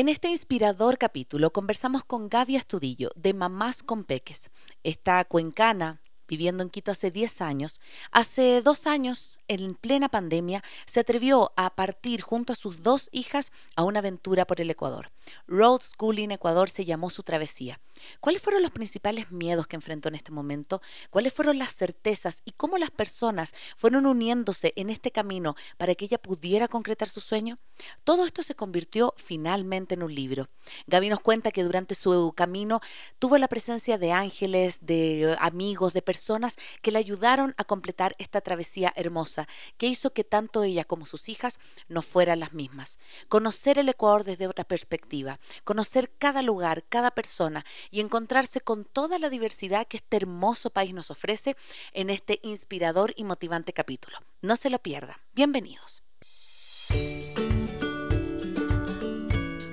En este inspirador capítulo conversamos con Gaby Astudillo de Mamás con Peques. Esta cuencana, viviendo en Quito hace 10 años, hace 2 años, en plena pandemia, se atrevió a partir junto a sus 2 hijas a una aventura por el Ecuador. Road Schooling Ecuador se llamó su travesía. ¿Cuáles fueron los principales miedos que enfrentó en este momento? ¿Cuáles fueron las certezas? ¿Y cómo las personas fueron uniéndose en este camino para que ella pudiera concretar su sueño? Todo esto se convirtió finalmente en un libro. Gaby nos cuenta que durante su camino tuvo la presencia de ángeles, de amigos, de personas que le ayudaron a completar esta travesía hermosa, que hizo que tanto ella como sus hijas no fueran las mismas. Conocer el Ecuador desde otra perspectiva, conocer cada lugar, cada persona, y encontrarse con toda la diversidad que este hermoso país nos ofrece en este inspirador y motivante capítulo. No se lo pierda. Bienvenidos.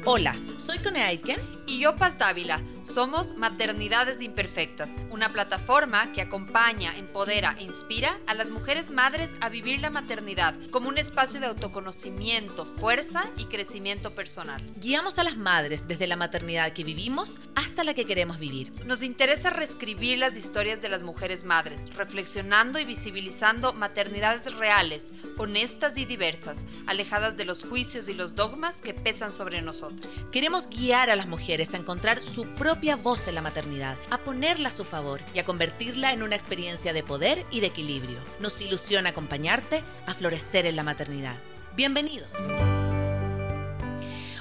Hola, soy Conny Aitken y yo Paz Dávila. Somos Maternidades Imperfectas, una plataforma que acompaña, empodera e inspira a las mujeres madres a vivir la maternidad como un espacio de autoconocimiento, fuerza y crecimiento personal. Guiamos a las madres desde la maternidad que vivimos hasta la que queremos vivir. Nos interesa reescribir las historias de las mujeres madres, reflexionando y visibilizando maternidades reales, honestas y diversas, alejadas de los juicios y los dogmas que pesan sobre nosotros. Queremos guiar a las mujeres a encontrar su propia voz en la maternidad, a ponerla a su favor y a convertirla en una experiencia de poder y de equilibrio. Nos ilusiona acompañarte a florecer en la maternidad. ¡Bienvenidos!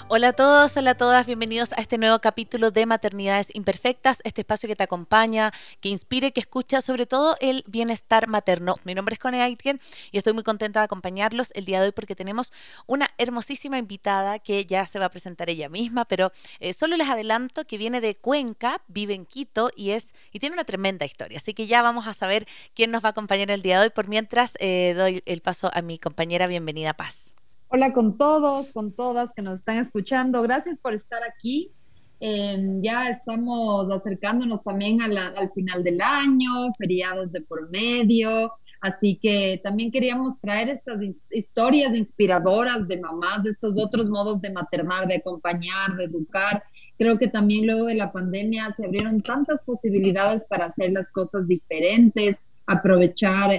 Hola a todos, hola a todas, bienvenidos a este nuevo capítulo de Maternidades Imperfectas, este espacio que te acompaña, que inspire, que escucha, sobre todo el bienestar materno. Mi nombre es Conny Aitken y estoy muy contenta de acompañarlos el día de hoy porque tenemos una hermosísima invitada que ya se va a presentar ella misma, pero solo les adelanto que viene de Cuenca, vive en Quito y tiene una tremenda historia, así que ya vamos a saber quién nos va a acompañar el día de hoy. Por mientras, doy el paso a mi compañera, bienvenida Paz. Hola con todos, con todas que nos están escuchando. Gracias por estar aquí. Ya estamos acercándonos también al final del año, feriados de por medio. Así que también queríamos traer estas historias inspiradoras de mamás, de estos otros modos de maternar, de acompañar, de educar. Creo que también luego de la pandemia se abrieron tantas posibilidades para hacer las cosas diferentes, aprovechar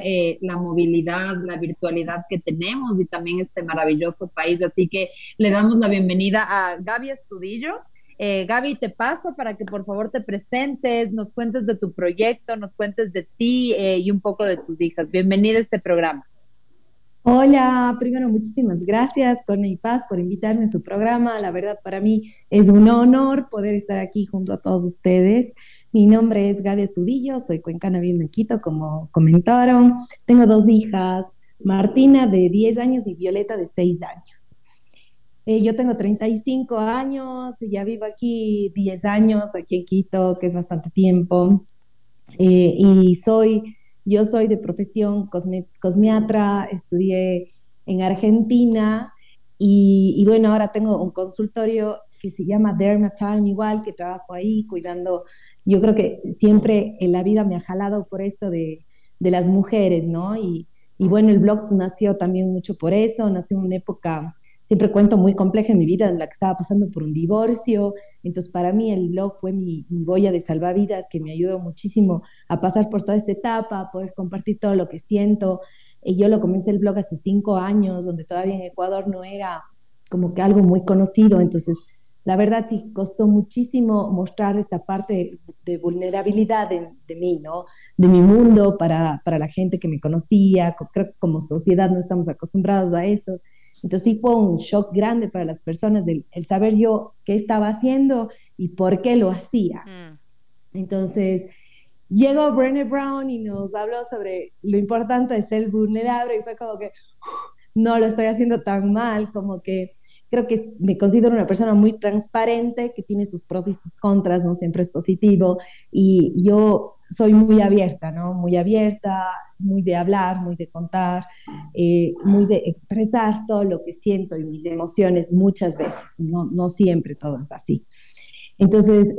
la movilidad, la virtualidad que tenemos y también este maravilloso país. Así que le damos la bienvenida a Gaby Astudillo. Gaby, te paso para que por favor te presentes, nos cuentes de tu proyecto, nos cuentes de ti y un poco de tus hijas. Bienvenida a este programa. Hola, primero muchísimas gracias Conny y Paz por invitarme a su programa. La verdad para mí es un honor poder estar aquí junto a todos ustedes. Mi nombre es Gaby Astudillo, soy cuencana viviendo en Quito, como comentaron. Tengo 2 hijas, Martina de 10 años y Violeta de 6 años. Yo tengo 35 años, ya vivo aquí 10 años, aquí en Quito, que es bastante tiempo. Yo soy de profesión cosmiatra, estudié en Argentina y bueno, ahora tengo un consultorio que se llama Dermatime igual, que trabajo ahí cuidando. Yo creo que siempre en la vida me ha jalado por esto de las mujeres, ¿no? Y bueno, el blog nació también mucho por eso, nació en una época, siempre cuento, muy compleja en mi vida, en la que estaba pasando por un divorcio. Entonces para mí el blog fue mi boya de salvavidas que me ayudó muchísimo a pasar por toda esta etapa, a poder compartir todo lo que siento. Y yo lo comencé el blog hace 5 años, donde todavía en Ecuador no era como que algo muy conocido, entonces la verdad sí costó muchísimo mostrar esta parte de vulnerabilidad de mí, ¿no? De mi mundo para la gente que me conocía. Creo que como sociedad no estamos acostumbrados a eso. Entonces sí fue un shock grande para las personas el saber yo qué estaba haciendo y por qué lo hacía. Entonces llegó Brené Brown y nos habló sobre lo importante de ser vulnerable y fue como que no lo estoy haciendo tan mal, como que creo que me considero una persona muy transparente, que tiene sus pros y sus contras, no siempre es positivo, y yo soy muy abierta, ¿no? Muy abierta, muy de hablar, muy de contar, muy de expresar todo lo que siento y mis emociones muchas veces, no siempre todas así. Entonces,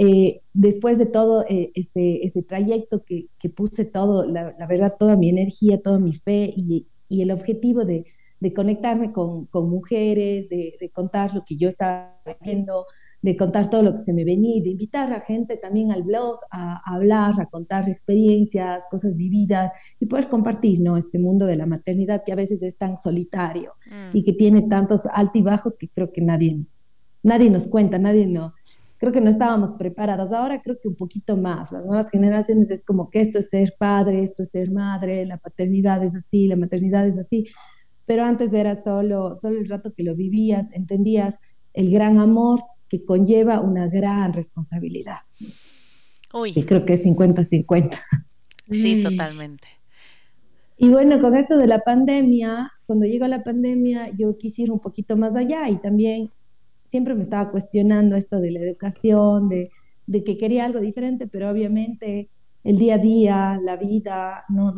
después de todo ese trayecto que puse todo, la verdad, toda mi energía, toda mi fe y el objetivo de de conectarme con mujeres, de contar lo que yo estaba viendo, de contar todo lo que se me venía, de invitar a gente también al blog a hablar, a contar experiencias, cosas vividas y poder compartir, ¿no?, este mundo de la maternidad que a veces es tan solitario y que tiene tantos altibajos que creo que nadie nos cuenta, creo que no estábamos preparados. Ahora creo que un poquito más, las nuevas generaciones es como que esto es ser padre, esto es ser madre, la paternidad es así, la maternidad es así, pero antes era solo el rato que lo vivías, entendías el gran amor que conlleva una gran responsabilidad. Uy. Y creo que es 50-50. Sí, totalmente. Y bueno, con esto de la pandemia, cuando llegó la pandemia, yo quise ir un poquito más allá y también siempre me estaba cuestionando esto de la educación, de que quería algo diferente, pero obviamente el día a día, la vida, no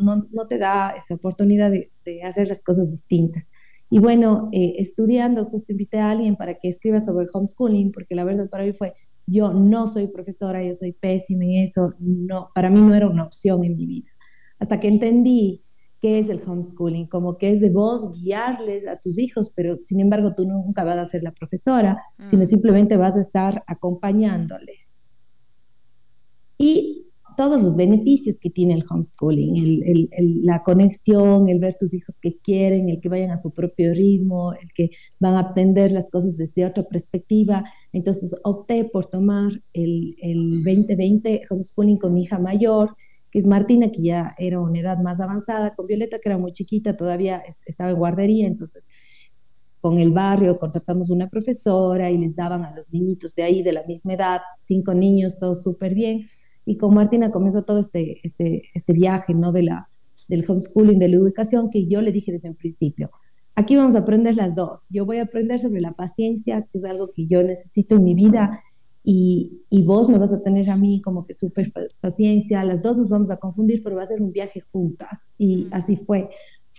te da esa oportunidad de hacer las cosas distintas. Y bueno, estudiando, justo invité a alguien para que escriba sobre homeschooling, porque la verdad para mí fue, yo no soy profesora, yo soy pésima en eso, no, para mí no era una opción en mi vida. Hasta que entendí qué es el homeschooling, como que es de vos guiarles a tus hijos, pero sin embargo tú nunca vas a ser la profesora, sino simplemente vas a estar acompañándoles. Y todos los beneficios que tiene el homeschooling, la conexión, el ver tus hijos que quieren, el que vayan a su propio ritmo, el que van a aprender las cosas desde otra perspectiva. Entonces opté por tomar el 2020 homeschooling con mi hija mayor, que es Martina, que ya era una edad más avanzada, con Violeta, que era muy chiquita, todavía estaba en guardería. Entonces con el barrio contratamos una profesora y les daban a los niñitos de ahí de la misma edad, 5 niños, todos súper bien. Y con Martina comenzó todo este viaje, ¿no?, del homeschooling, de la educación, que yo le dije desde un principio, aquí vamos a aprender las dos. Yo voy a aprender sobre la paciencia, que es algo que yo necesito en mi vida, y vos me vas a tener a mí como que súper paciencia, las dos nos vamos a confundir, pero va a ser un viaje juntas. Y así fue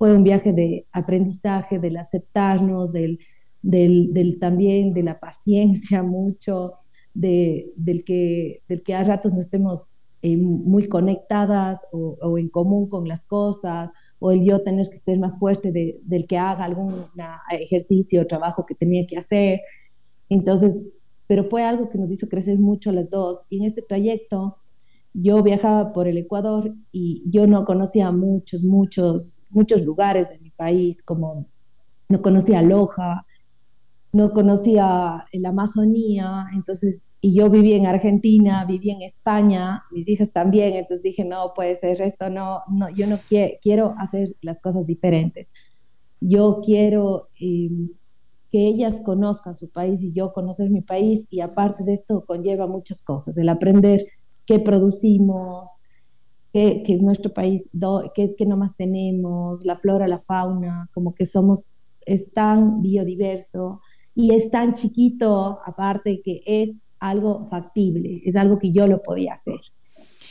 un viaje de aprendizaje, del aceptarnos, del también de la paciencia mucho, del que a ratos no estemos muy conectadas o en común con las cosas, o el yo tener que ser más fuerte del que haga algún ejercicio o trabajo que tenía que hacer. Entonces, pero fue algo que nos hizo crecer mucho a las dos. Y en este trayecto yo viajaba por el Ecuador y yo no conocía muchos lugares de mi país, como no conocía Loja, no conocía la Amazonía. Entonces, y yo vivía en Argentina, vivía en España, mis hijas también. Entonces dije, no puede ser esto, no, yo no quiero hacer las cosas diferentes. Yo quiero que ellas conozcan su país y yo conocer mi país. Y aparte de esto conlleva muchas cosas, el aprender qué producimos, qué es nuestro país, qué nomás tenemos, la flora, la fauna, como que es tan biodiverso. Y es tan chiquito, aparte, que es algo factible, es algo que yo lo podía hacer.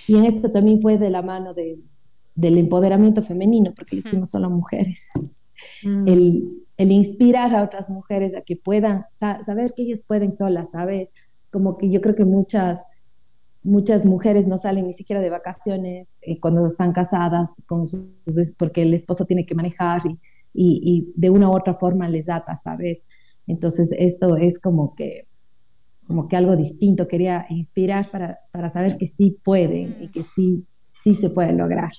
Y en esto también fue de la mano del empoderamiento femenino, porque lo hicimos solo mujeres. El inspirar a otras mujeres a que puedan, saber que ellas pueden solas, ¿sabes? Como que yo creo que muchas mujeres no salen ni siquiera de vacaciones cuando están casadas, porque el esposo tiene que manejar y de una u otra forma les ata, ¿sabes? Entonces esto es como que algo distinto. Quería inspirar para saber que sí pueden y que sí se pueden lograr.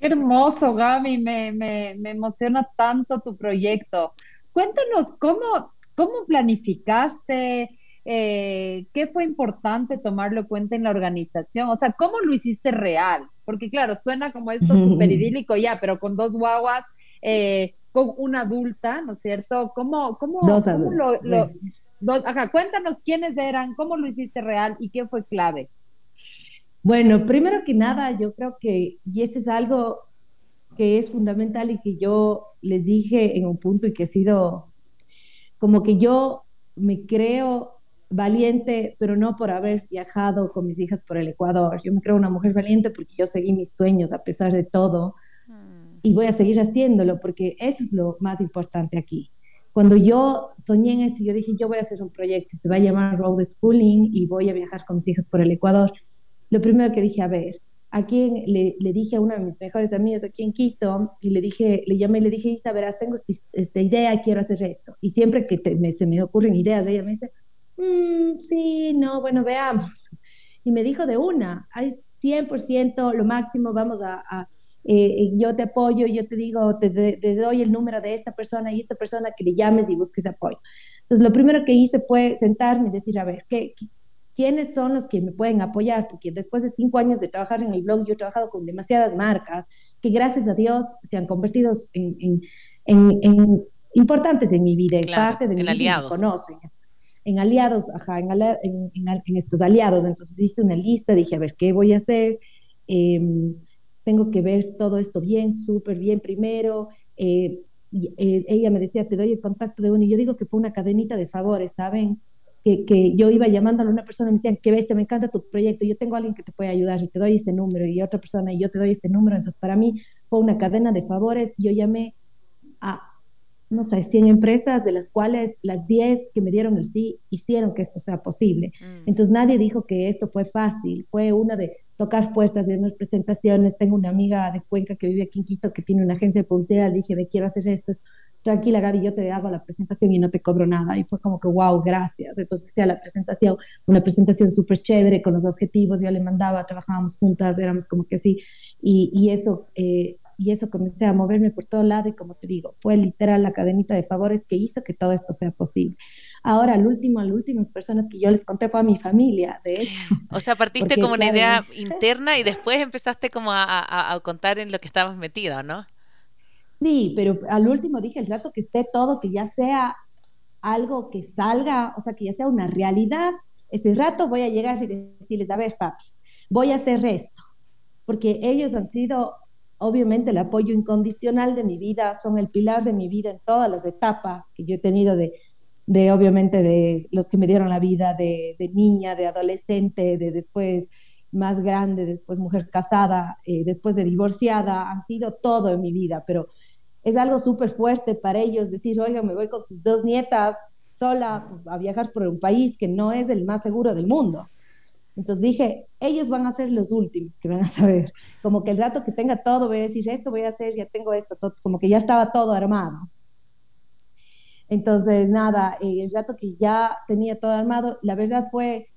¡Qué hermoso, Gaby! Me emociona tanto tu proyecto. Cuéntanos, ¿cómo planificaste? ¿Qué fue importante tomarlo en cuenta en la organización? O sea, ¿cómo lo hiciste real? Porque claro, suena como esto súper idílico ya, pero con 2 guaguas, con una adulta, ¿no es cierto? Cuéntanos quiénes eran, cómo lo hiciste real y qué fue clave. Bueno, primero que nada, yo creo que, y este es algo que es fundamental y que yo les dije en un punto y que ha sido, como que yo me creo valiente, pero no por haber viajado con mis hijas por el Ecuador. Yo me creo una mujer valiente porque yo seguí mis sueños a pesar de todo. Y voy a seguir haciéndolo, porque eso es lo más importante aquí. Cuando yo soñé en esto, yo dije, yo voy a hacer un proyecto, se va a llamar Road Schooling y voy a viajar con mis hijas por el Ecuador. Lo primero que dije, a ver, aquí le dije a una de mis mejores amigas aquí en Quito, y le llamé y le dije, Isa, verás, tengo esta idea, quiero hacer esto. Y siempre que se me ocurren ideas, ella me dice, sí, no, bueno, veamos. Y me dijo de una, hay 100%, lo máximo, vamos yo te apoyo, yo te digo, te doy el número de esta persona y esta persona, que le llames y busques apoyo. Entonces, lo primero que hice fue sentarme y decir, a ver, ¿quiénes son los que me pueden apoyar? Porque después de 5 años de trabajar en el blog, yo he trabajado con demasiadas marcas que, gracias a Dios, se han convertido en importantes en mi vida, claro, parte de mi vida me conocen. En aliados, ajá, en estos aliados. Entonces hice una lista, dije, a ver, ¿qué voy a hacer? Tengo que ver todo esto bien, súper bien primero. Ella me decía, te doy el contacto de uno, y yo digo que fue una cadenita de favores, ¿saben? Que yo iba llamándole a una persona y me decían, qué bestia, me encanta tu proyecto, yo tengo a alguien que te puede ayudar y te doy este número, y otra persona, y yo te doy este número. Entonces, para mí fue una cadena de favores. Yo llamé a, no sé, 100 empresas, de las cuales las 10 que me dieron el sí hicieron que esto sea posible. Entonces, nadie dijo que esto fue fácil, fue una de tocar puertas, de unas presentaciones. Tengo una amiga de Cuenca que vive aquí en Quito, que tiene una agencia de publicidad, le dije, me quiero hacer esto, tranquila Gaby, yo te hago la presentación y no te cobro nada. Y fue como que, wow, gracias. Entonces hacía la presentación, una presentación súper chévere con los objetivos, yo le mandaba, trabajábamos juntas, éramos como que sí, y eso comencé a moverme por todo lado, y como te digo, fue literal la cadenita de favores que hizo que todo esto sea posible. Ahora, las últimas personas que yo les conté fue a mi familia, de hecho. O sea, partiste porque, como una idea interna y después empezaste como a contar en lo que estabas metido, ¿no? Sí, pero al último dije, el rato que esté todo, que ya sea algo que salga, o sea, que ya sea una realidad, ese rato voy a llegar y decirles, a ver, papis, voy a hacer esto. Porque ellos han sido, obviamente, el apoyo incondicional de mi vida, son el pilar de mi vida en todas las etapas que yo he tenido de obviamente, de los que me dieron la vida, de niña, de adolescente, de después más grande, después mujer casada, después de divorciada, han sido todo en mi vida, pero es algo súper fuerte para ellos decir, oigan, me voy con sus 2 nietas sola a viajar por un país que no es el más seguro del mundo. Entonces dije, ellos van a ser los últimos que van a saber, como que el rato que tenga todo voy a decir, esto voy a hacer, ya tengo esto, todo, como que ya estaba todo armado. Entonces nada, el rato que ya tenía todo armado, la verdad fue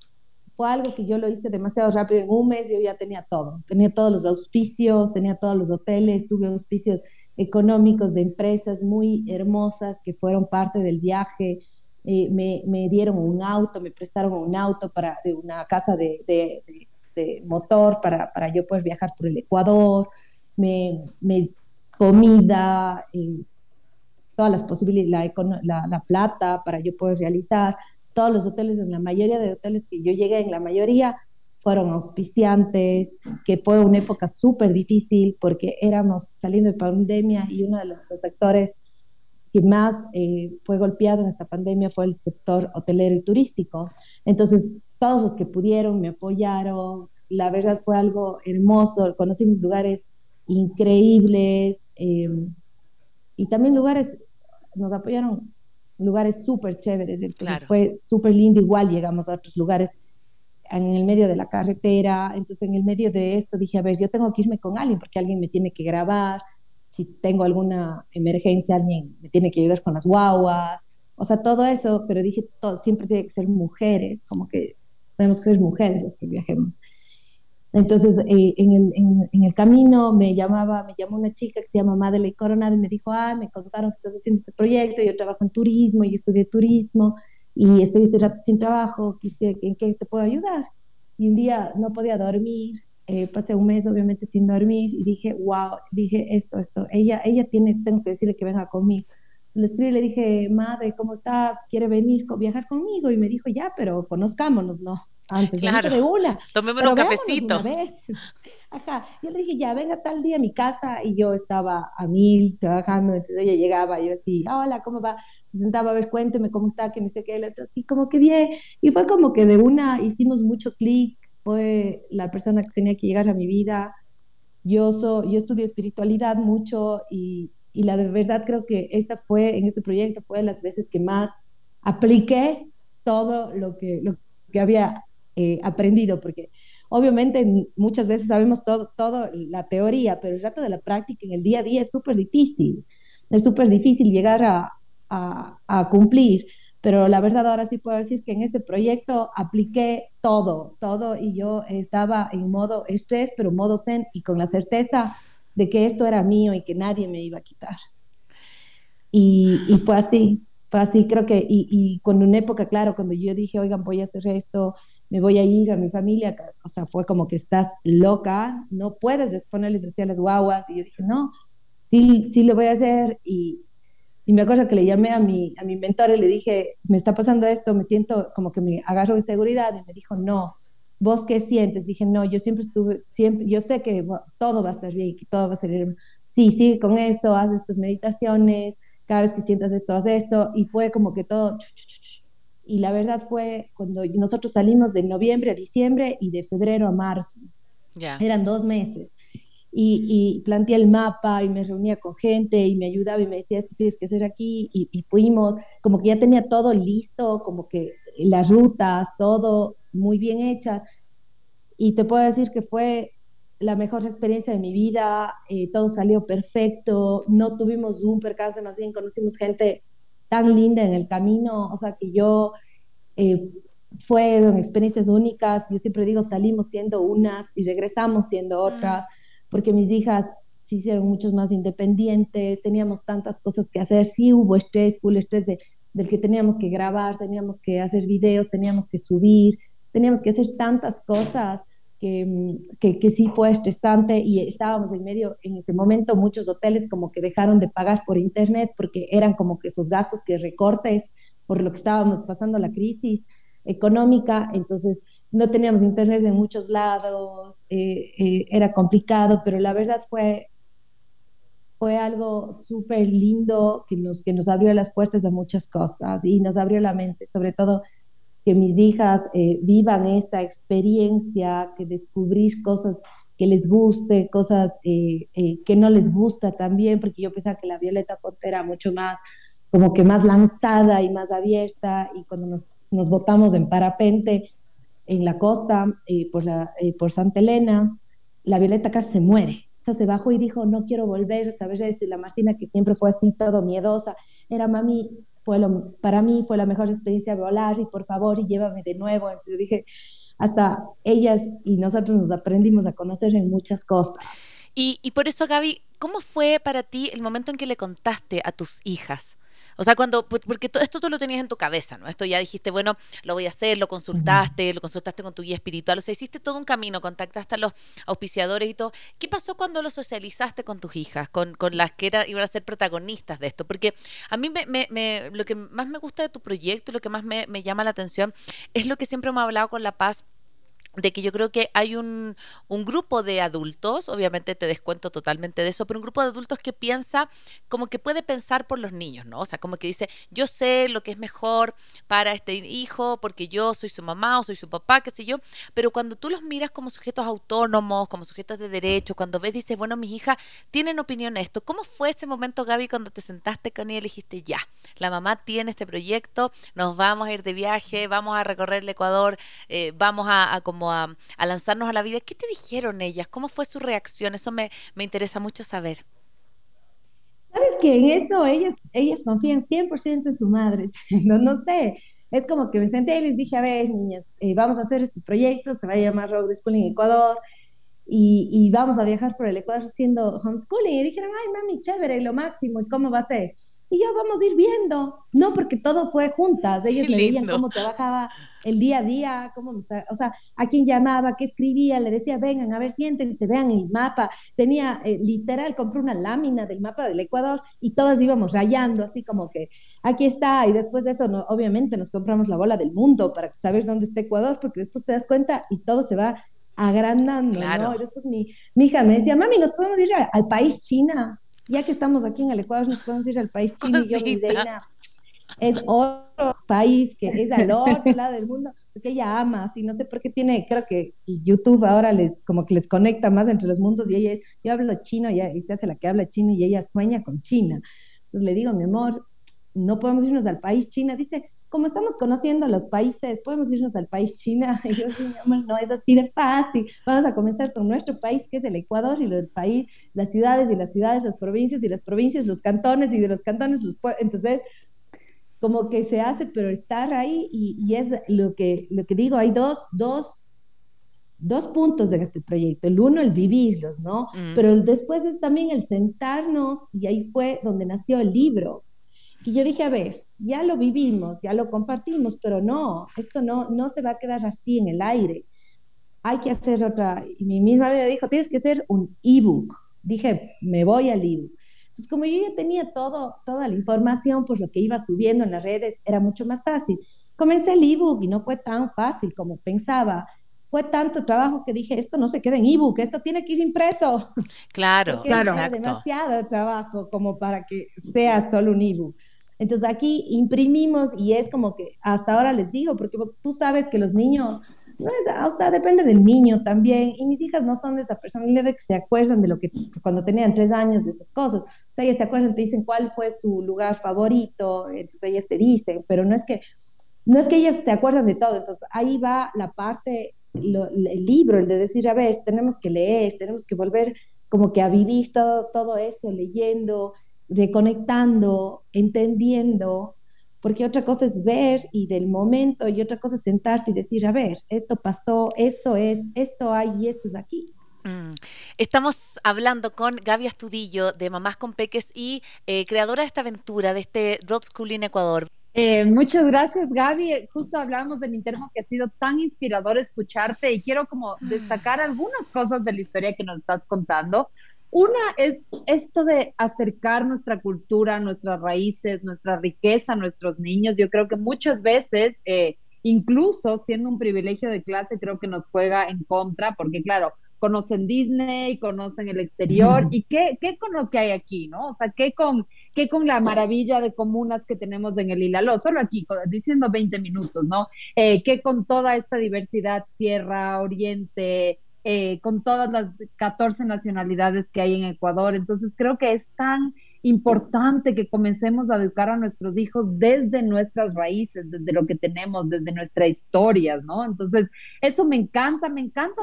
algo que yo lo hice demasiado rápido. En un mes yo ya tenía todo, tenía todos los auspicios, tenía todos los hoteles, tuve auspicios económicos de empresas muy hermosas que fueron parte del viaje, me dieron un auto, me prestaron un auto de una casa de motor para yo poder viajar por el Ecuador, comida, todas las posibilidades, la plata para yo poder realizar. Todos los hoteles, en la mayoría de hoteles que yo llegué, en la mayoría fueron auspiciantes, que fue una época súper difícil porque éramos saliendo de pandemia, y uno de los sectores que más fue golpeado en esta pandemia fue el sector hotelero y turístico. Entonces, todos los que pudieron me apoyaron. La verdad fue algo hermoso. Conocimos lugares increíbles, y también lugares, nos apoyaron lugares súper chéveres, entonces claro, fue súper lindo. Igual llegamos a otros lugares en el medio de la carretera. Entonces, en el medio de esto dije, a ver, yo tengo que irme con alguien, porque alguien me tiene que grabar, si tengo alguna emergencia alguien me tiene que ayudar con las guaguas, o sea, todo eso. Pero dije, siempre tiene que ser mujeres, como que tenemos que ser mujeres las que viajemos. Entonces, en el camino me llamó una chica que se llama Madeleine Coronado, y me dijo, me contaron que estás haciendo este proyecto, yo trabajo en turismo, yo estudié turismo, y estoy este rato sin trabajo, ¿en qué te puedo ayudar? Y un día no podía dormir, pasé un mes obviamente sin dormir, y dije, wow, dije esto, ella tengo que decirle que venga conmigo. Le escribí, le dije, madre, ¿cómo está? ¿Quiere venir viajar conmigo? Y me dijo, ya, pero conozcámonos, ¿no? Antes, claro, de una, tomémonos un cafecito. Ajá, yo le dije, ya, venga tal día a mi casa, y yo estaba a mil trabajando. Entonces ella llegaba, yo así, hola, ¿cómo va? Se sentaba, a ver, cuénteme cómo está, que no sé qué, así como que bien. Y fue como que de una hicimos mucho clic, fue la persona que tenía que llegar a mi vida. Yo estudio espiritualidad mucho, y la verdad creo que en este proyecto fue de las veces que más apliqué todo lo que había aprendido, porque Obviamente muchas veces sabemos todo la teoría, pero el rato de la práctica en el día a día es súper difícil. Es súper difícil llegar a cumplir, pero la verdad ahora sí puedo decir que en este proyecto apliqué todo y yo estaba en modo estrés, pero modo zen y con la certeza de que esto era mío y que nadie me iba a quitar. Y fue así, creo que, y con una época, claro, cuando yo dije, oigan, voy a hacer esto, me voy a ir a mi familia, o sea, fue como que estás loca, no puedes exponerles hacia las guaguas, y yo dije, no, sí lo voy a hacer, y me acuerdo que le llamé a mi mentor y le dije, me está pasando esto, me siento como que me agarro inseguridad, y me dijo, no, ¿vos qué sientes? Dije, no, yo siempre yo sé que todo va a estar bien, que todo va a salir bien, sí, sigue con eso, haz estas meditaciones, cada vez que sientas esto, haz esto, y fue como que todo, y la verdad fue cuando nosotros salimos de noviembre a diciembre y de febrero a marzo, yeah. Eran 2 meses, y planteé el mapa y me reunía con gente y me ayudaba y me decía, esto tienes que hacer aquí, y fuimos, como que ya tenía todo listo, como que las rutas, todo muy bien hecha, y te puedo decir que fue la mejor experiencia de mi vida, todo salió perfecto, no tuvimos un percance, más bien conocimos gente tan linda en el camino, o sea que yo, fueron experiencias únicas, yo siempre digo salimos siendo unas y regresamos siendo otras, porque mis hijas se hicieron muchos más independientes, teníamos tantas cosas que hacer, sí hubo estrés, full estrés del que teníamos que grabar, teníamos que hacer videos, teníamos que subir, teníamos que hacer tantas cosas, que sí fue estresante, y estábamos en medio, en ese momento muchos hoteles como que dejaron de pagar por internet porque eran como que esos gastos que recortes por lo que estábamos pasando la crisis económica, entonces no teníamos internet en muchos lados, era complicado, pero la verdad fue algo súper lindo que nos abrió las puertas a muchas cosas y nos abrió la mente, sobre todo que mis hijas vivan esa experiencia, que descubrir cosas que les guste, cosas que no les gusta también, porque yo pensaba que la Violeta Ponte era mucho más, como que más lanzada y más abierta, y cuando nos botamos en parapente en la costa, por Santa Elena, la Violeta casi se muere, o sea, se bajó y dijo, no quiero volver a saber eso, y la Martina, que siempre fue así, todo miedosa, era mami, para mí fue la mejor experiencia volar, y por favor, y llévame de nuevo. Entonces dije, hasta ellas y nosotros nos aprendimos a conocer en muchas cosas. Y por eso, Gaby, ¿cómo fue para ti el momento en que le contaste a tus hijas? O sea, porque esto tú lo tenías en tu cabeza, ¿no? Esto ya dijiste, bueno, lo voy a hacer, lo consultaste con tu guía espiritual, o sea, hiciste todo un camino, contactaste a los auspiciadores y todo. ¿Qué pasó cuando lo socializaste con tus hijas, con las que iban a ser protagonistas de esto? Porque a mí lo que más me gusta de tu proyecto, lo que más me llama la atención, es lo que siempre hemos hablado con La Paz, de que yo creo que hay un grupo de adultos, obviamente te descuento totalmente de eso, pero un grupo de adultos que piensa, como que puede pensar por los niños, ¿no? O sea, como que dice, yo sé lo que es mejor para este hijo, porque yo soy su mamá o soy su papá, qué sé yo, pero cuando tú los miras como sujetos autónomos, como sujetos de derecho, cuando ves, dices, bueno, mis hijas tienen opinión a esto. ¿Cómo fue ese momento, Gaby, cuando te sentaste con ella y le dijiste, ya, la mamá tiene este proyecto, nos vamos a ir de viaje, vamos a recorrer el Ecuador, vamos a lanzarnos a la vida? ¿Qué te dijeron ellas? ¿Cómo fue su reacción? Eso me interesa mucho saber. ¿Sabes que en eso ellas confían 100% en su madre? No sé, es como que me senté y les dije, a ver, niñas, vamos a hacer este proyecto, se va a llamar Road Schooling Ecuador, y vamos a viajar por el Ecuador haciendo homeschooling. Y dijeron, ay, mami, chévere, lo máximo, ¿y cómo va a ser? Y yo, vamos a ir viendo, no, porque todo fue juntas, ellas me veían cómo trabajaba el día a día, cómo, o sea, a quién llamaba, qué escribía, le decía, vengan, a ver, siéntense, vean el mapa, tenía, literal, compré una lámina del mapa del Ecuador, y todas íbamos rayando, así como que, aquí está, y después de eso, obviamente, nos compramos la bola del mundo, para saber dónde está Ecuador, porque después te das cuenta, y todo se va agrandando, claro, ¿no? Y después mi hija me decía, mami, ¿nos podemos ir al país China? Ya que estamos aquí en el Ecuador, nos podemos ir al país China. Y yo, mi reina, es otro país que es al otro lado del mundo, porque ella ama, así, no sé por qué tiene, creo que YouTube ahora como que les conecta más entre los mundos, y ella es, yo hablo chino, y se hace la que habla chino, y ella sueña con China. Entonces le digo, mi amor, no podemos irnos al país China. Dice, como estamos conociendo los países, podemos irnos al país China. Y yo digo, no es así de fácil. Vamos a comenzar con nuestro país, que es el Ecuador, y el país, las ciudades, y las ciudades, las provincias, y las provincias, los cantones, y de los cantones, los pueblos. Entonces, como que se hace, pero estar ahí, y es lo que digo, hay dos puntos de este proyecto. El uno, el vivirlos, ¿no? Pero después es también el sentarnos, y ahí fue donde nació el libro. Y yo dije, a ver, ya lo vivimos, ya lo compartimos, pero no, esto no se va a quedar así en el aire. Hay que hacer otra. Y mi misma me dijo, tienes que hacer un ebook. Dije, me voy al ebook. Entonces, como yo ya tenía toda la información, pues lo que iba subiendo en las redes era mucho más fácil. Comencé el ebook y no fue tan fácil como pensaba. Fue tanto trabajo que dije, esto no se queda en ebook, esto tiene que ir impreso. Claro, claro, exacto. Demasiado trabajo como para que sea solo un ebook. Entonces aquí imprimimos, y es como que hasta ahora les digo, porque tú sabes que los niños, no es, o sea, depende del niño también, y mis hijas no son de esa personalidad de que se acuerdan de lo que cuando tenían 3 años de esas cosas. O sea, ellas se acuerdan, te dicen cuál fue su lugar favorito, entonces ellas te dicen, pero no es que ellas se acuerdan de todo. Entonces ahí va la parte, el libro, el de decir, a ver, tenemos que leer, tenemos que volver como que a vivir todo eso, leyendo, reconectando, entendiendo, porque otra cosa es ver y del momento, y otra cosa es sentarte y decir, a ver, esto pasó, esto es, esto hay y esto es aquí. Estamos hablando con Gaby Astudillo de Mamás con Peques y creadora de esta aventura, de este Road Schooling Ecuador. Muchas gracias, Gaby. Justo hablábamos del interno, que ha sido tan inspirador escucharte, y quiero como destacar algunas cosas de la historia que nos estás contando. Una es esto de acercar nuestra cultura, nuestras raíces, nuestra riqueza a nuestros niños. Yo creo que muchas veces, incluso siendo un privilegio de clase, creo que nos juega en contra, porque claro, conocen Disney, conocen el exterior, y ¿qué con lo que hay aquí, ¿no? O sea, ¿qué con la maravilla de comunas que tenemos en el Hilaló, solo aquí, diciendo 20 minutos, ¿no? ¿Qué con toda esta diversidad, sierra, oriente, con todas las 14 nacionalidades que hay en Ecuador? Entonces creo que es tan importante que comencemos a educar a nuestros hijos desde nuestras raíces, desde lo que tenemos, desde nuestra historia, ¿no? Entonces eso me encanta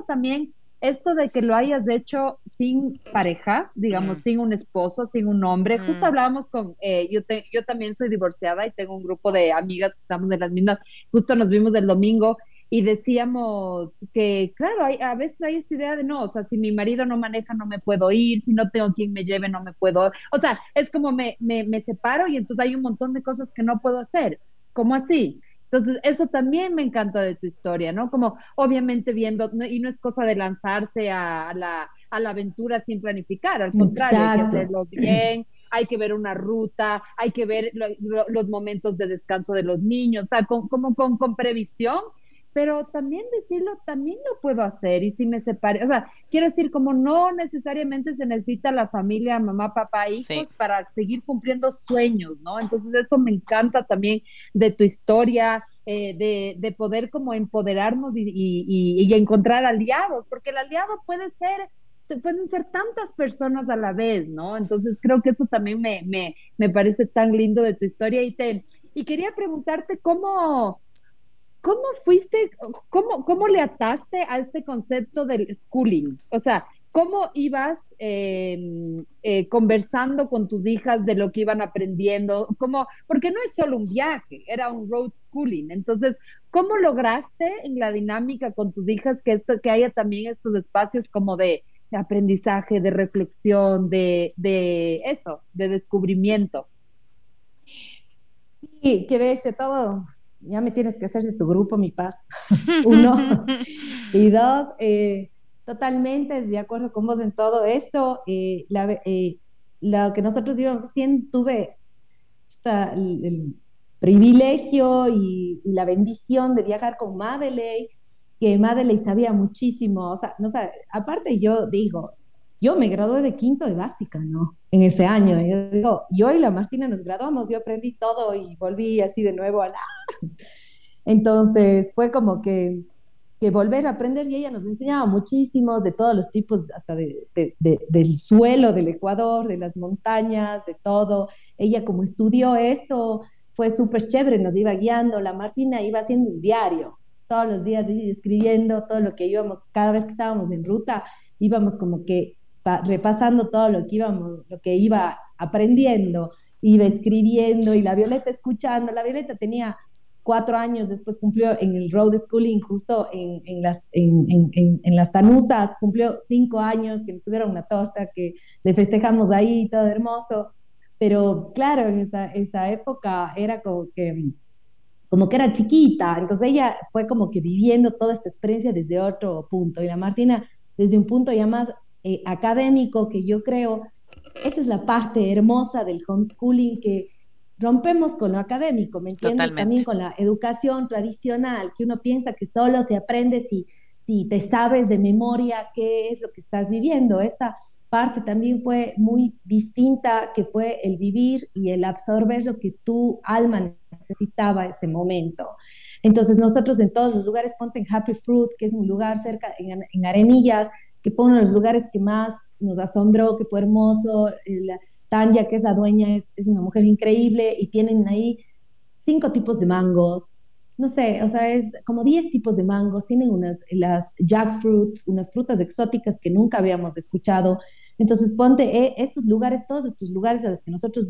también esto de que lo hayas hecho sin pareja, digamos, sin un esposo, sin un hombre. Justo hablábamos con, yo también soy divorciada y tengo un grupo de amigas que estamos de las mismas, justo nos vimos el domingo. Y decíamos que, claro, a veces hay esta idea de no, o sea, si mi marido no maneja no me puedo ir, si no tengo quien me lleve no me puedo, o sea, es como me separo y entonces hay un montón de cosas que no puedo hacer, ¿cómo así? Entonces eso también me encanta de tu historia, ¿no? Como obviamente viendo, no, y no es cosa de lanzarse a la aventura sin planificar, al contrario, hay que hacerlo bien, hay que ver una ruta, hay que ver los momentos de descanso de los niños, o sea, con previsión. Pero también decirlo, también lo puedo hacer, y si me separe, o sea, quiero decir, como no necesariamente se necesita la familia, mamá, papá, hijos, sí, para seguir cumpliendo sueños, ¿no? Entonces eso me encanta también de tu historia, de poder como empoderarnos y encontrar aliados, porque el aliado pueden ser tantas personas a la vez, ¿no? Entonces creo que eso también me parece tan lindo de tu historia, y quería preguntarte ¿Cómo fuiste, cómo le ataste a este concepto del schooling? O sea, ¿cómo ibas conversando con tus hijas de lo que iban aprendiendo? Porque no es solo un viaje, era un road schooling. Entonces, ¿cómo lograste en la dinámica con tus hijas que haya también estos espacios como de aprendizaje, de reflexión, de eso, de descubrimiento? Sí, que ves de todo. Ya me tienes que hacer de tu grupo, mi Paz. 1. Y 2, totalmente de acuerdo con vos en todo esto. Lo que nosotros íbamos haciendo, tuve el privilegio y la bendición de viajar con Madeleine, que Madeleine sabía muchísimo. O sea, no sabe, aparte yo digo, yo me gradué de quinto de básica, ¿no? En ese año. Yo digo, yo y la Martina nos graduamos, yo aprendí todo y volví así de nuevo a la... Entonces fue como que volver a aprender, y ella nos enseñaba muchísimo de todos los tipos, hasta del suelo del Ecuador, de las montañas, de todo. Ella como estudió eso, fue súper chévere, nos iba guiando, la Martina iba haciendo un diario, todos los días escribiendo todo lo que íbamos, cada vez que estábamos en ruta, íbamos como que repasando todo lo que íbamos, lo que iba aprendiendo, iba escribiendo, y la Violeta escuchando. La Violeta tenía 4 años, después cumplió en el Road Schooling, justo en las Tanuzas, cumplió 5 años, que nos tuvieron una torta, que le festejamos ahí, todo hermoso. Pero claro, en esa época era como que era chiquita, entonces ella fue como que viviendo toda esta experiencia desde otro punto, y la Martina desde un punto ya más académico, que yo creo, esa es la parte hermosa del homeschooling, que rompemos con lo académico, ¿me entiendes? Totalmente. También con la educación tradicional, que uno piensa que solo se aprende si te sabes de memoria qué es lo que estás viviendo. Esta parte también fue muy distinta, que fue el vivir y el absorber lo que tu alma necesitaba ese momento. Entonces nosotros en todos los lugares, ponte en Happy Fruit, que es un lugar cerca, en Arenillas, que fue uno de los lugares que más nos asombró, que fue hermoso. Tanya, que es la dueña, es una mujer increíble, y tienen ahí 5 tipos de mangos, no sé, o sea, es como 10 tipos de mangos, tienen las jackfruit, unas frutas exóticas que nunca habíamos escuchado. Entonces ponte, estos lugares, todos estos lugares a los que nosotros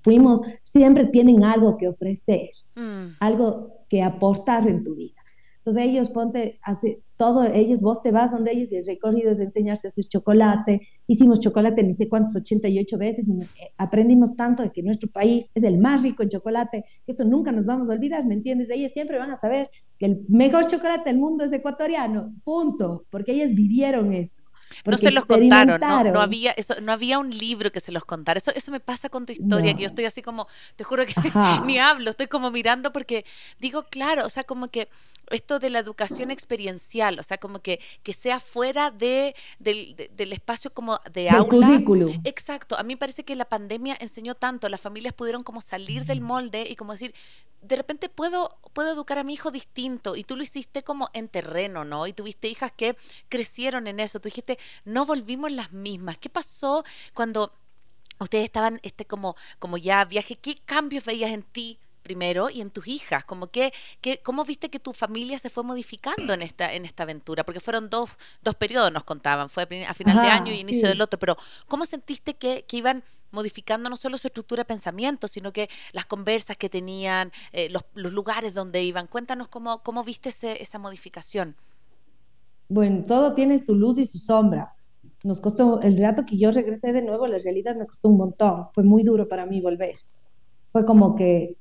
fuimos, siempre tienen algo que ofrecer, algo que aportar en tu vida. Entonces ellos, ponte, hace todo, ellos, vos te vas donde ellos, y el recorrido es enseñarte a hacer chocolate. Hicimos chocolate, ni sé cuántos, 88 veces, y aprendimos tanto de que nuestro país es el más rico en chocolate, que eso nunca nos vamos a olvidar, ¿me entiendes? Ellos siempre van a saber que el mejor chocolate del mundo es ecuatoriano, punto, porque ellos vivieron eso. No se los contaron, no había un libro que se los contara. Eso me pasa con tu historia, no. Que yo estoy así como, te juro que ni hablo, estoy como mirando, porque digo, claro, o sea, como que esto de la educación experiencial, o sea, como que sea fuera del espacio como de aula. El currículum. Exacto, a mí parece que la pandemia enseñó tanto, las familias pudieron como salir del molde y como decir, de repente puedo educar a mi hijo distinto, y tú lo hiciste como en terreno, ¿no? Y tuviste hijas que crecieron en eso, tú dijiste, no volvimos las mismas. ¿Qué pasó cuando ustedes estaban como ya viaje? ¿Qué cambios veías en ti primero y en tus hijas? Como que ¿cómo viste que tu familia se fue modificando en esta aventura? Porque fueron dos periodos, nos contaban, fue a final de año y inicio del otro, pero ¿cómo sentiste que iban modificando no solo su estructura de pensamiento, sino que las conversas que tenían, los lugares donde iban? Cuéntanos cómo viste esa modificación. Bueno, todo tiene su luz y su sombra. Nos costó, el rato que yo regresé de nuevo, la realidad me costó un montón. Fue muy duro para mí volver. Fue como que,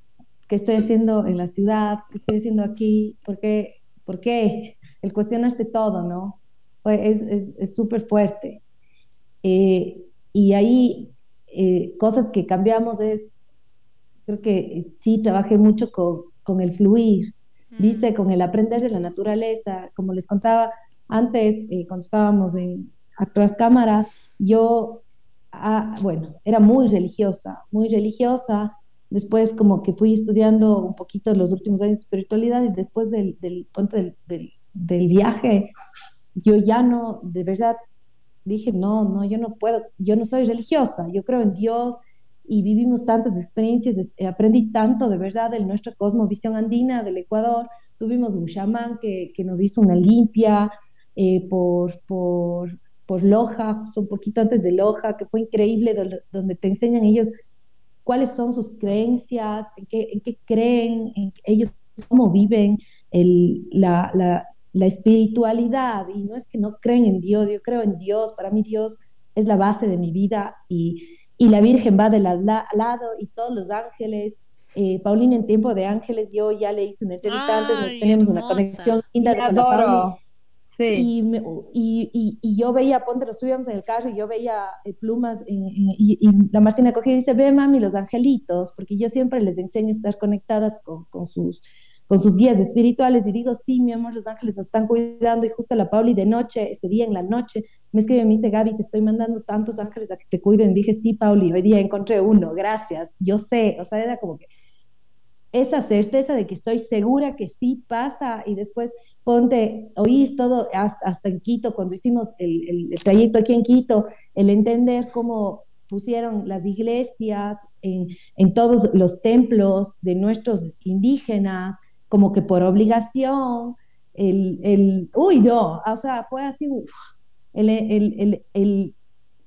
¿qué estoy haciendo en la ciudad? ¿Qué estoy haciendo aquí? ¿Por qué? El cuestionarte todo, ¿no? Es súper fuerte. Y ahí, cosas que cambiamos es, creo que sí, trabajé mucho con el fluir, ¿viste? Con el aprender de la naturaleza. Como les contaba antes, cuando estábamos atrás cámaras, yo, era muy religiosa. Después como que fui estudiando un poquito los últimos años de espiritualidad, y después del viaje, yo ya no, de verdad, dije, no, yo no puedo, yo no soy religiosa, yo creo en Dios, y vivimos tantas experiencias, aprendí tanto de verdad de nuestra cosmovisión andina del Ecuador. Tuvimos un chamán que nos hizo una limpia por Loja, un poquito antes de Loja, que fue increíble, donde te enseñan ellos cuáles son sus creencias, en qué creen, ellos cómo viven la espiritualidad. Y no es que no creen en Dios, yo creo en Dios, para mí Dios es la base de mi vida, y la Virgen va al lado, y todos los ángeles. Paulina en Tiempo de Ángeles, yo ya le hice una entrevista antes, nos teníamos una conexión linda con la Paulina. Sí. Y yo veía, ponte, nos subíamos en el carro y yo veía plumas y la Martina cogía y dice, ve mami, los angelitos, porque yo siempre les enseño a estar conectadas con sus guías espirituales, y digo, sí, mi amor, los ángeles nos están cuidando. Y justo la Pauli de noche, ese día en la noche, me escribe y me dice, Gaby, te estoy mandando tantos ángeles a que te cuiden. Dije, sí, Pauli, hoy día encontré uno, gracias, yo sé. O sea, era como que esa certeza de que estoy segura que sí pasa. Y después ponte, oír todo, hasta en Quito, cuando hicimos el trayecto aquí en Quito, el entender cómo pusieron las iglesias, en todos los templos de nuestros indígenas, como que por obligación, fue así,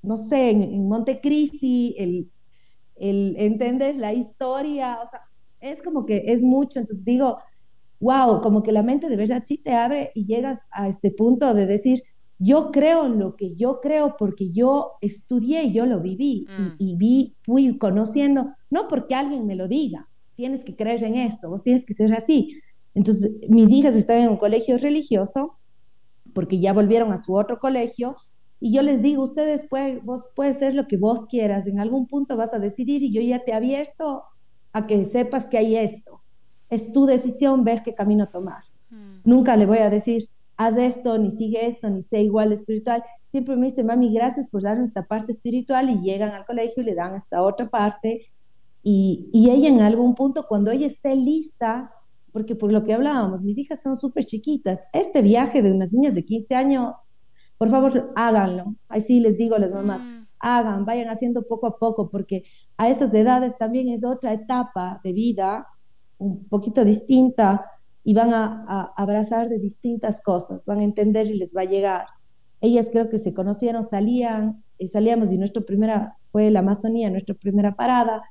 no sé, en Montecristi, ¿entendés? La historia, o sea, es como que es mucho, entonces digo, wow, como que la mente de verdad sí te abre y llegas a este punto de decir, yo creo en lo que yo creo porque yo estudié y yo lo viví, fui conociendo, no porque alguien me lo diga, tienes que creer en esto, vos tienes que ser así. Entonces, mis hijas están en un colegio religioso, porque ya volvieron a su otro colegio, y yo les digo, ustedes vos puedes ser lo que vos quieras, en algún punto vas a decidir, y yo ya te abierto a que sepas que hay esto. Es tu decisión ver qué camino tomar. Nunca le voy a decir, haz esto, ni sigue esto, ni sé igual espiritual. Siempre me dice, mami, gracias por darme esta parte espiritual, y llegan al colegio y le dan esta otra parte, y ella en algún punto, cuando ella esté lista, porque por lo que hablábamos, mis hijas son súper chiquitas, este viaje de unas niñas de 15 años, por favor, háganlo, así les digo a las mamás, vayan haciendo poco a poco, porque a esas edades también es otra etapa de vida, un poquito distinta, y van a abrazar de distintas cosas, van a entender y les va a llegar. Ellas creo que se conocieron, salíamos, y nuestra primera fue la Amazonía, nuestra primera parada,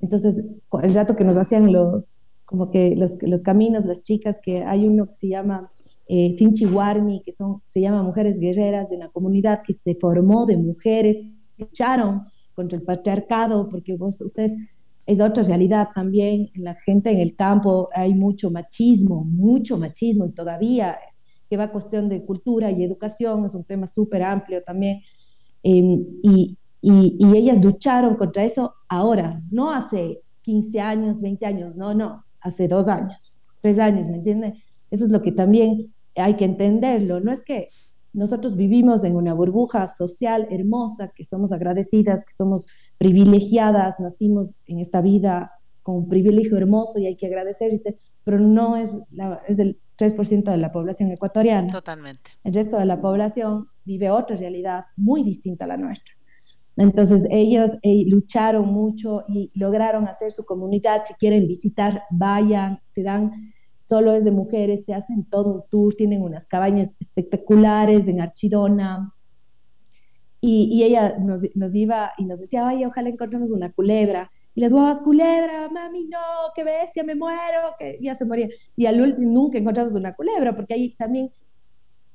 entonces el rato que nos hacían los caminos, las chicas, que hay uno que se llama Sinchi Warmi, que se llama Mujeres Guerreras, de una comunidad que se formó de mujeres que lucharon contra el patriarcado, porque ustedes, es otra realidad también, la gente en el campo, hay mucho machismo, y todavía, que va a cuestión de cultura y educación, es un tema súper amplio también, y ellas lucharon contra eso ahora, no hace 15 años, 20 años, no, hace 2 años, 3 años, ¿me entienden? Eso es lo que también hay que entenderlo, no es que nosotros vivimos en una burbuja social hermosa, que somos agradecidas, que somos privilegiadas, nacimos en esta vida con un privilegio hermoso y hay que agradecerse, pero no es el 3% de la población ecuatoriana. Totalmente. El resto de la población vive otra realidad muy distinta a la nuestra. Entonces ellos lucharon mucho y lograron hacer su comunidad, si quieren visitar, vayan, te dan, solo es de mujeres, te hacen todo un tour, tienen unas cabañas espectaculares en Archidona, y ella nos iba y nos decía, ay, ojalá encontremos una culebra, y las guavas, culebra, mami, no, qué bestia, me muero, que ya se moría, y al último nunca encontramos una culebra, porque ahí también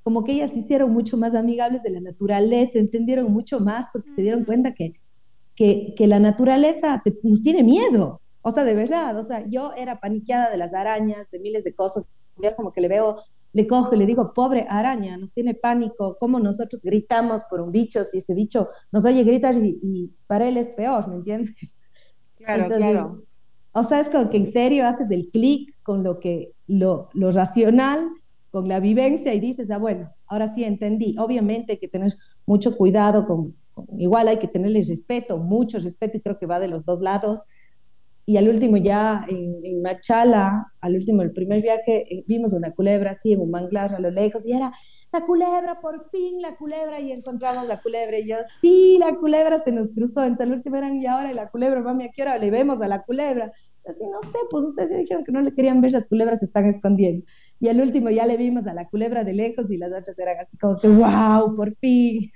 como que ellas se hicieron mucho más amigables de la naturaleza, entendieron mucho más porque se dieron cuenta que la naturaleza nos tiene miedo, o sea, de verdad, o sea, yo era paniqueada de las arañas, de miles de cosas, yo como que le cojo y le digo, pobre araña, nos tiene pánico, cómo nosotros gritamos por un bicho, si ese bicho nos oye gritar y para él es peor, ¿me entiendes? Claro, entonces, claro. O sea, es como que en serio haces el clic con lo racional, con la vivencia, y dices, bueno, ahora sí entendí. Obviamente hay que tener mucho cuidado, igual hay que tenerle respeto, mucho respeto, y creo que va de los dos lados. Y al último ya en Machala, el primer viaje, vimos una culebra así en un manglar a lo lejos, y era, la culebra, por fin la culebra, y encontramos la culebra, y yo, sí, la culebra se nos cruzó. Entonces al último eran, y ahora la culebra, mami, ¿a qué hora le vemos a la culebra? Así, no sé, pues ustedes dijeron que no le querían ver, las culebras se están escondiendo. Y al último ya le vimos a la culebra de lejos, y las otras eran así como que, wow, por fin.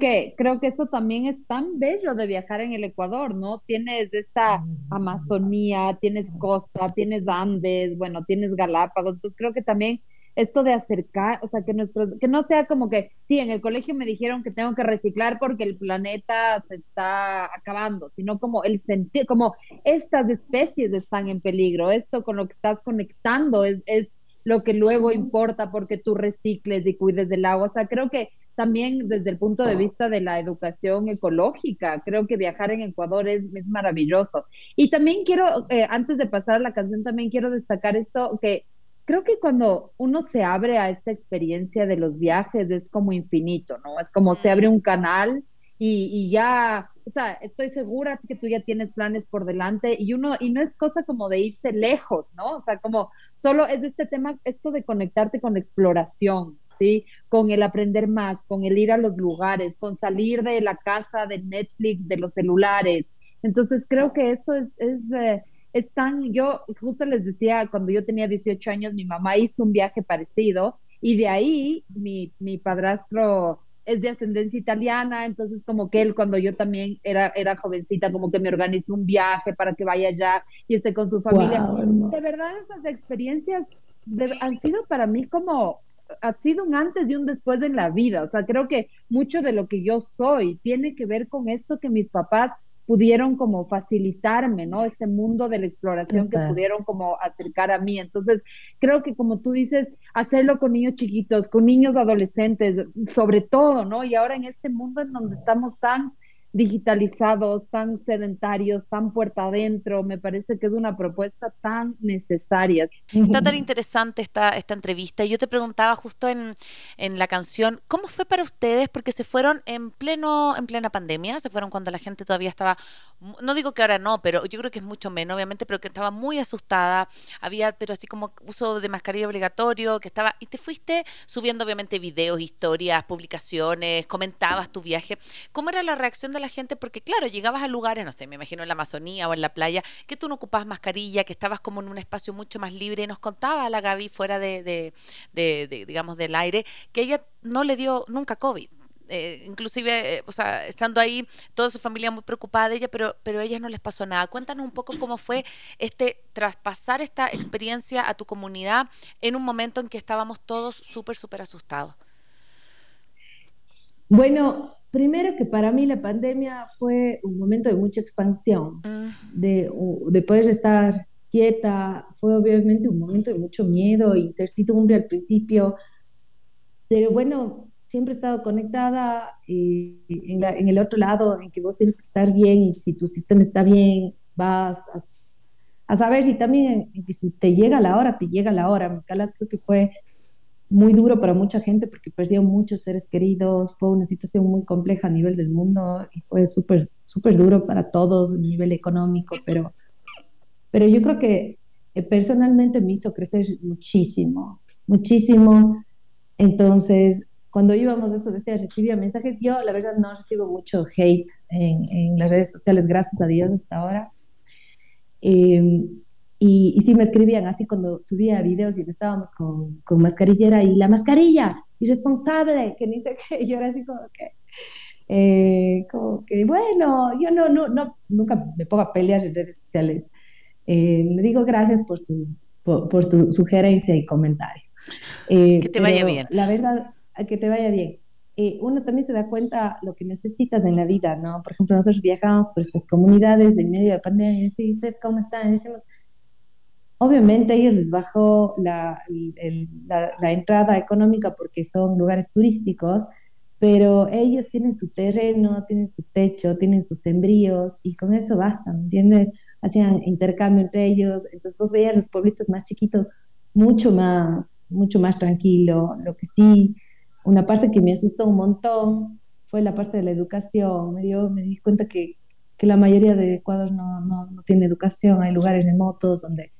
Creo que eso también es tan bello de viajar en el Ecuador, ¿no? Tienes esta Amazonía, tienes costa, tienes Andes, bueno, tienes Galápagos, entonces creo que también esto de acercar, o sea, que no sea como que, sí, en el colegio me dijeron que tengo que reciclar porque el planeta se está acabando, sino como el sentir, como estas especies están en peligro, esto con lo que estás conectando es lo que luego importa porque tú recicles y cuides del agua, o sea, creo que también desde el punto de vista de la educación ecológica, creo que viajar en Ecuador es maravilloso. Y también quiero, antes de pasar a la canción, también quiero destacar esto que creo que cuando uno se abre a esta experiencia de los viajes es como infinito, ¿no? Es como se abre un canal y ya, o sea, estoy segura que tú ya tienes planes por delante y no es cosa como de irse lejos, ¿no? O sea, como solo es este tema, esto de conectarte con la exploración, ¿sí? Con el aprender más, con el ir a los lugares, con salir de la casa, de Netflix, de los celulares, Entonces creo que eso es tan... Yo justo les decía, cuando yo tenía 18 años, mi mamá hizo un viaje parecido, y de ahí mi padrastro es de ascendencia italiana, entonces como que él, cuando yo también era jovencita, como que me organizó un viaje para que vaya allá y esté con su familia. Wow, de verdad, esas experiencias han sido para mí como... ha sido un antes y un después en la vida. O sea, creo que mucho de lo que yo soy tiene que ver con esto que mis papás pudieron como facilitarme, ¿no? Este mundo de la exploración que pudieron como acercar a mí. Entonces, creo que, como tú dices, hacerlo con niños chiquitos, con niños adolescentes, sobre todo, ¿no? Y ahora en este mundo en donde estamos tan digitalizados, tan sedentarios, tan puerta adentro, me parece que es una propuesta tan necesaria. Está tan interesante esta entrevista. Yo te preguntaba justo en la canción, ¿cómo fue para ustedes? Porque se fueron en plena pandemia, se fueron cuando la gente todavía estaba, no digo que ahora no, pero yo creo que es mucho menos, obviamente, pero que estaba muy asustada, había, pero así como uso de mascarilla obligatorio, que estaba, y te fuiste subiendo obviamente videos, historias, publicaciones, comentabas tu viaje. ¿Cómo era la reacción de la gente? Porque claro, llegabas a lugares, no sé, me imagino en la Amazonía o en la playa, que tú no ocupabas mascarilla, que estabas como en un espacio mucho más libre, y nos contaba la Gaby fuera de digamos, del aire, que ella no le dio nunca COVID. Inclusive, o sea, estando ahí, toda su familia muy preocupada de ella, pero a ellas no les pasó nada. Cuéntanos un poco cómo fue traspasar esta experiencia a tu comunidad en un momento en que estábamos todos súper, súper asustados. Bueno, primero que para mí la pandemia fue un momento de mucha expansión, de poder estar quieta. Fue obviamente un momento de mucho miedo e incertidumbre al principio, pero bueno, siempre he estado conectada en el otro lado, en que vos tienes que estar bien, y si tu sistema está bien, vas a saber, y también en que si te llega la hora, te llega la hora. Micalas, creo que fue muy duro para mucha gente porque perdió muchos seres queridos, fue una situación muy compleja a nivel del mundo y fue súper, súper duro para todos a nivel económico, pero yo creo que personalmente me hizo crecer muchísimo, muchísimo. Entonces, cuando íbamos a eso, decía, recibía mensajes. Yo, la verdad, no recibo mucho hate en las redes sociales, gracias a Dios hasta ahora. Y sí me escribían así cuando subía videos y estábamos con mascarillera, y la mascarilla, irresponsable, que ni sé qué. Yo era así como que bueno, yo no nunca me pongo a pelear en redes sociales. Me digo gracias por tu sugerencia y comentario. Que te vaya bien. La verdad, que te vaya bien. Uno también se da cuenta lo que necesitas en la vida, ¿no? Por ejemplo, nosotros viajamos por estas comunidades en medio de pandemia y decimos, ¿ustedes cómo están? Y decimos, obviamente a ellos les bajó la entrada económica porque son lugares turísticos, pero ellos tienen su terreno, tienen su techo, tienen sus sembríos, y con eso basta, ¿me entiendes? Hacían intercambio entre ellos. Entonces vos veías los pueblitos más chiquitos mucho más tranquilo. Lo que sí, una parte que me asustó un montón fue la parte de la educación. Me di cuenta que la mayoría de Ecuador no tiene educación. Hay lugares remotos donde,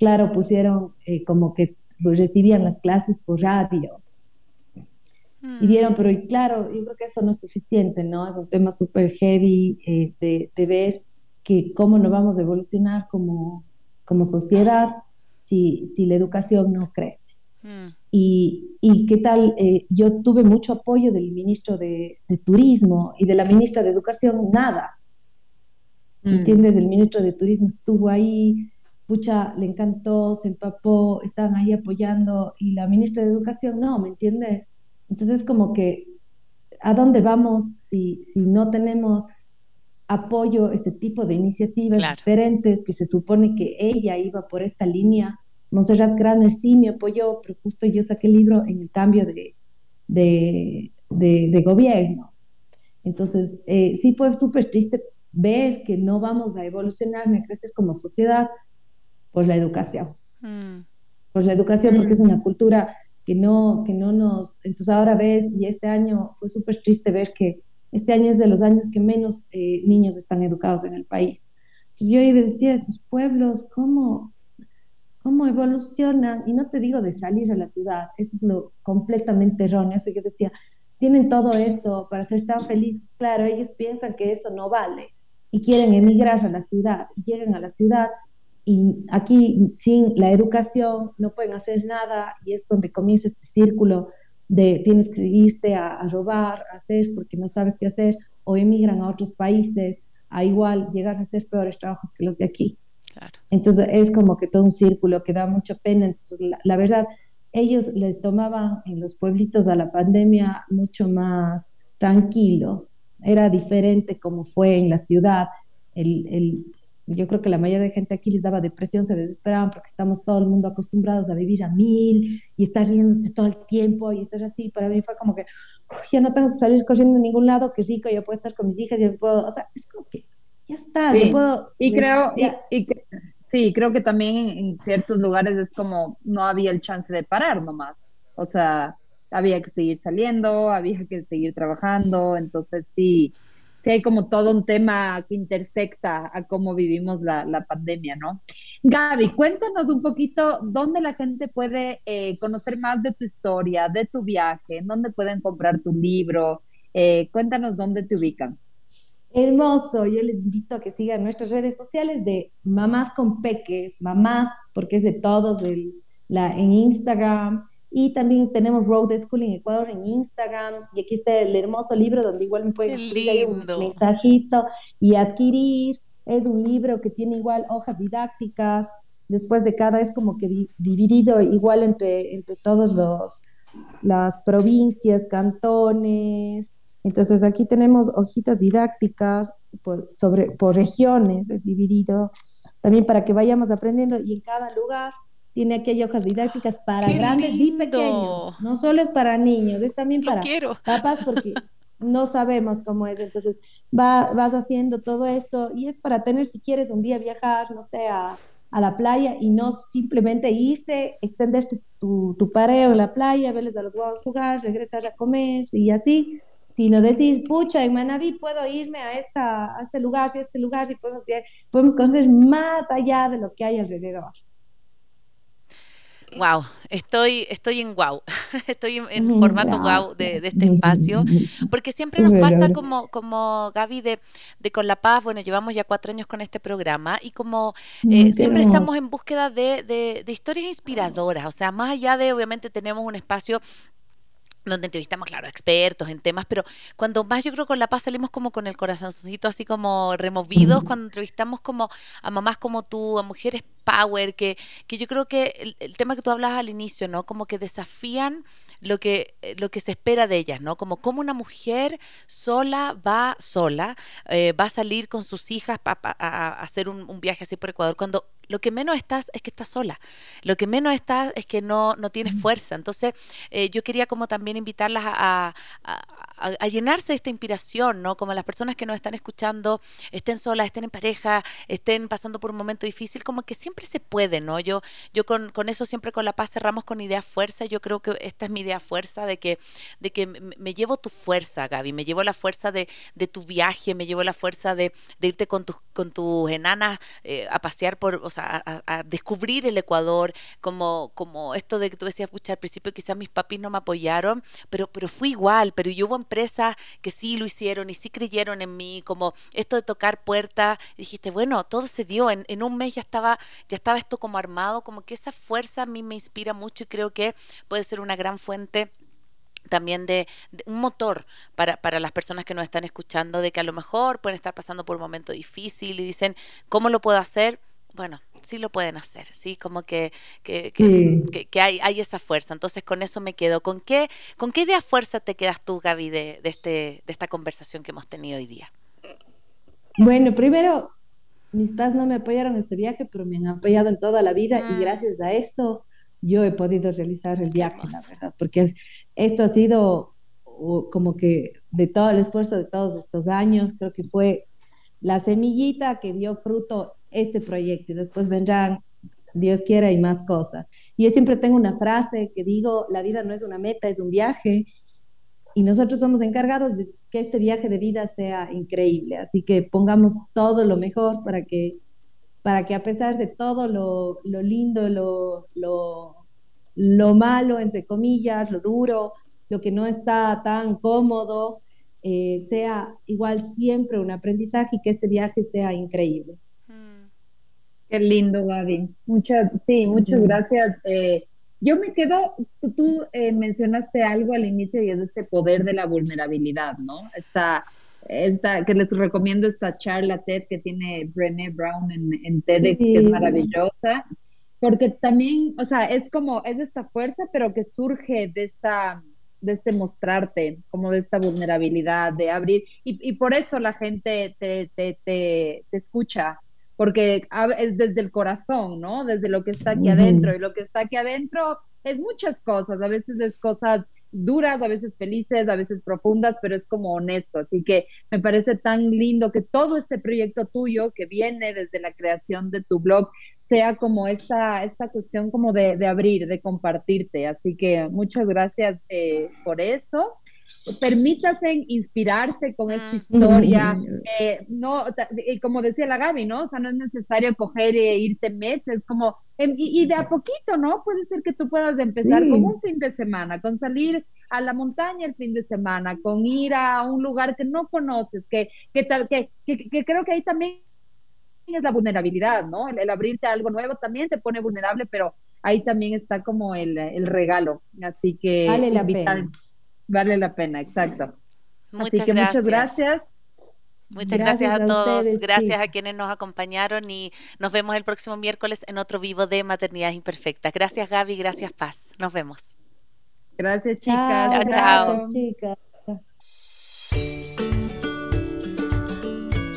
claro, pusieron como que recibían las clases por radio. Y dieron, pero claro, yo creo que eso no es suficiente, ¿no? Es un tema súper heavy de ver que cómo nos vamos a evolucionar como sociedad si la educación no crece. Y qué tal, yo tuve mucho apoyo del ministro de Turismo y de la ministra de Educación, nada. ¿Entiendes? El ministro de Turismo estuvo ahí, pucha, le encantó, se empapó, estaban ahí apoyando, y la ministra de Educación no, ¿me entiendes? Entonces, como que, ¿a dónde vamos si no tenemos apoyo a este tipo de iniciativas diferentes, que se supone que ella iba por esta línea? Montserrat Graner sí me apoyó, pero justo yo saqué el libro en el cambio de gobierno. Entonces, sí fue súper triste ver que no vamos a evolucionar ni a crecer como sociedad por la educación. Por la educación, porque es una cultura que no nos... Entonces ahora ves, y este año fue súper triste ver que este año es de los años que menos niños están educados en el país. Entonces yo iba a decir a estos pueblos, ¿cómo evolucionan? Y no te digo de salir a la ciudad, eso es lo completamente erróneo. Eso yo decía, tienen todo esto para ser tan felices. Claro, ellos piensan que eso no vale, y quieren emigrar a la ciudad, y llegan a la ciudad y aquí sin la educación no pueden hacer nada, y es donde comienza este círculo de tienes que irte a robar, a hacer porque no sabes qué hacer, o emigran a otros países a igual llegar a hacer peores trabajos que los de aquí. Claro. Entonces es como que todo un círculo que da mucha pena. Entonces la verdad, ellos le tomaban en los pueblitos a la pandemia mucho más tranquilos, era diferente como fue en la ciudad. Yo creo que la mayoría de gente aquí les daba depresión, se desesperaban porque estamos todo el mundo acostumbrados a vivir a mil y estar riéndote todo el tiempo y estar así. Para mí fue como que ya no tengo que salir corriendo a ningún lado, qué rico, yo puedo estar con mis hijas, yo puedo, o sea, es como que ya está, sí. Yo puedo... Y creo, ya, sí, creo que también en ciertos lugares es como no había el chance de parar nomás, o sea, había que seguir saliendo, había que seguir trabajando, entonces sí... Sí, hay como todo un tema que intersecta a cómo vivimos la pandemia, ¿no? Gaby, cuéntanos un poquito dónde la gente puede conocer más de tu historia, de tu viaje, dónde pueden comprar tu libro, cuéntanos dónde te ubican. Hermoso, yo les invito a que sigan nuestras redes sociales de Mamás con Peques, Mamás, porque es de todos, en Instagram. Y también tenemos Road Schooling Ecuador en Instagram. Y aquí está el hermoso libro donde igual me pueden escribir un mensajito y adquirir. Es un libro que tiene igual hojas didácticas. Después de cada es como que dividido igual entre todos las provincias, cantones. Entonces aquí tenemos hojitas didácticas por regiones, es dividido. También para que vayamos aprendiendo, y en cada lugar tiene aquí hay hojas didácticas para grandes y pequeños, no solo es para niños, es también para papás porque no sabemos cómo es. Entonces vas haciendo todo esto y es para tener, si quieres un día viajar, no sé, a la playa y no simplemente irte, extender tu pareo en la playa, verles a los guaguas jugar, regresar a comer y así, sino decir, pucha, en Manabí puedo irme a este lugar y a este lugar, y podemos conocer más allá de lo que hay alrededor. Wow, estoy en wow, estoy en formato wow de este espacio, porque siempre nos pasa como Gaby de Con la Paz. Bueno, llevamos ya 4 años con este programa y como siempre estamos en búsqueda de historias inspiradoras, o sea, más allá de, obviamente tenemos un espacio donde entrevistamos, claro, expertos en temas, pero cuando más, yo creo, Con la Paz salimos como con el corazoncito así como removidos, cuando entrevistamos como a mamás como tú, a mujeres power, que yo creo que el tema que tú hablabas al inicio, ¿no? Como que desafían lo que se espera de ellas, ¿no? Como cómo una mujer sola, va a salir con sus hijas a hacer un viaje así por Ecuador, cuando lo que menos estás es que estás sola, lo que menos estás es que no tienes fuerza. Entonces yo quería como también invitarlas a llenarse de esta inspiración, ¿no? Como las personas que nos están escuchando, estén solas, estén en pareja, estén pasando por un momento difícil, como que siempre se puede, ¿no? Yo con eso siempre Con la Paz cerramos con idea fuerza. Yo creo que esta es mi idea fuerza, de que me llevo tu fuerza, Gaby, me llevo la fuerza de tu viaje, me llevo la fuerza de irte con tus enanas a pasear o sea, a descubrir el Ecuador, como esto de que tú decías, pucha, al principio quizás mis papis no me apoyaron, pero fui igual, pero yo hubo empresas que sí lo hicieron y sí creyeron en mí, como esto de tocar puertas, dijiste, bueno, todo se dio, en un mes ya estaba esto como armado, como que esa fuerza a mí me inspira mucho y creo que puede ser una gran fuente también de un motor para las personas que nos están escuchando, de que a lo mejor pueden estar pasando por un momento difícil y dicen, ¿cómo lo puedo hacer? Bueno, sí lo pueden hacer, ¿sí? Como que hay esa fuerza. Entonces, con eso me quedo. ¿Con qué idea fuerza te quedas tú, Gaby, de esta conversación que hemos tenido hoy día? Bueno, primero, mis padres no me apoyaron en este viaje, pero me han apoyado en toda la vida y gracias a eso yo he podido realizar el viaje, la verdad, porque esto ha sido como que de todo el esfuerzo de todos estos años, creo que fue la semillita que dio fruto este proyecto, y después vendrán, Dios quiera, y más cosas. Yo siempre tengo una frase que digo, la vida no es una meta, es un viaje, y nosotros somos encargados de que este viaje de vida sea increíble, así que pongamos todo lo mejor para que a pesar de todo lo lindo, lo malo, entre comillas, lo duro, lo que no está tan cómodo, sea igual siempre un aprendizaje y que este viaje sea increíble. Qué lindo, Gaby. Muchas gracias. Yo me quedo, tú mencionaste algo al inicio y es este poder de la vulnerabilidad, ¿no? Que les recomiendo esta charla TED que tiene Brené Brown en TEDx, sí, que es maravillosa, porque también, o sea, es como, es esta fuerza, pero que surge de esta, de este mostrarte, como de esta vulnerabilidad, de abrir, y por eso la gente te escucha, porque es desde el corazón, ¿no? Desde lo que está aquí adentro, y lo que está aquí adentro es muchas cosas, a veces es cosas duras, a veces felices, a veces profundas, pero es como honesto, así que me parece tan lindo que todo este proyecto tuyo que viene desde la creación de tu blog sea como esta cuestión como de abrir, de compartirte, así que muchas gracias por eso. Permítanse inspirarse con esta historia, como decía la Gaby, ¿no? O sea, no es necesario coger e irte meses, como y de a poquito, ¿no? Puede ser que tú puedas empezar con un fin de semana, con salir a la montaña el fin de semana, con ir a un lugar que no conoces, que creo que ahí también es la vulnerabilidad, ¿no? El abrirte a algo nuevo también te pone vulnerable, pero ahí también está como el regalo, así que vale la pena. Vale la pena, exacto. Muchas gracias. Muchas gracias a todos, ustedes, gracias a quienes nos acompañaron y nos vemos el próximo miércoles en otro vivo de Maternidades Imperfectas. Gracias, Gaby, gracias, Paz. Nos vemos. Gracias, chicas. Chao, chao. Chicas.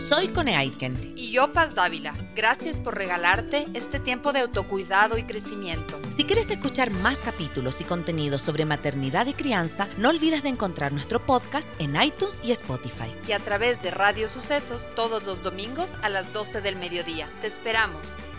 Soy Conny Aitken. Y yo, Paz Dávila. Gracias por regalarte este tiempo de autocuidado y crecimiento. Si quieres escuchar más capítulos y contenidos sobre maternidad y crianza, no olvides de encontrar nuestro podcast en iTunes y Spotify. Y a través de Radio Sucesos, todos los domingos a las 12 del mediodía. ¡Te esperamos!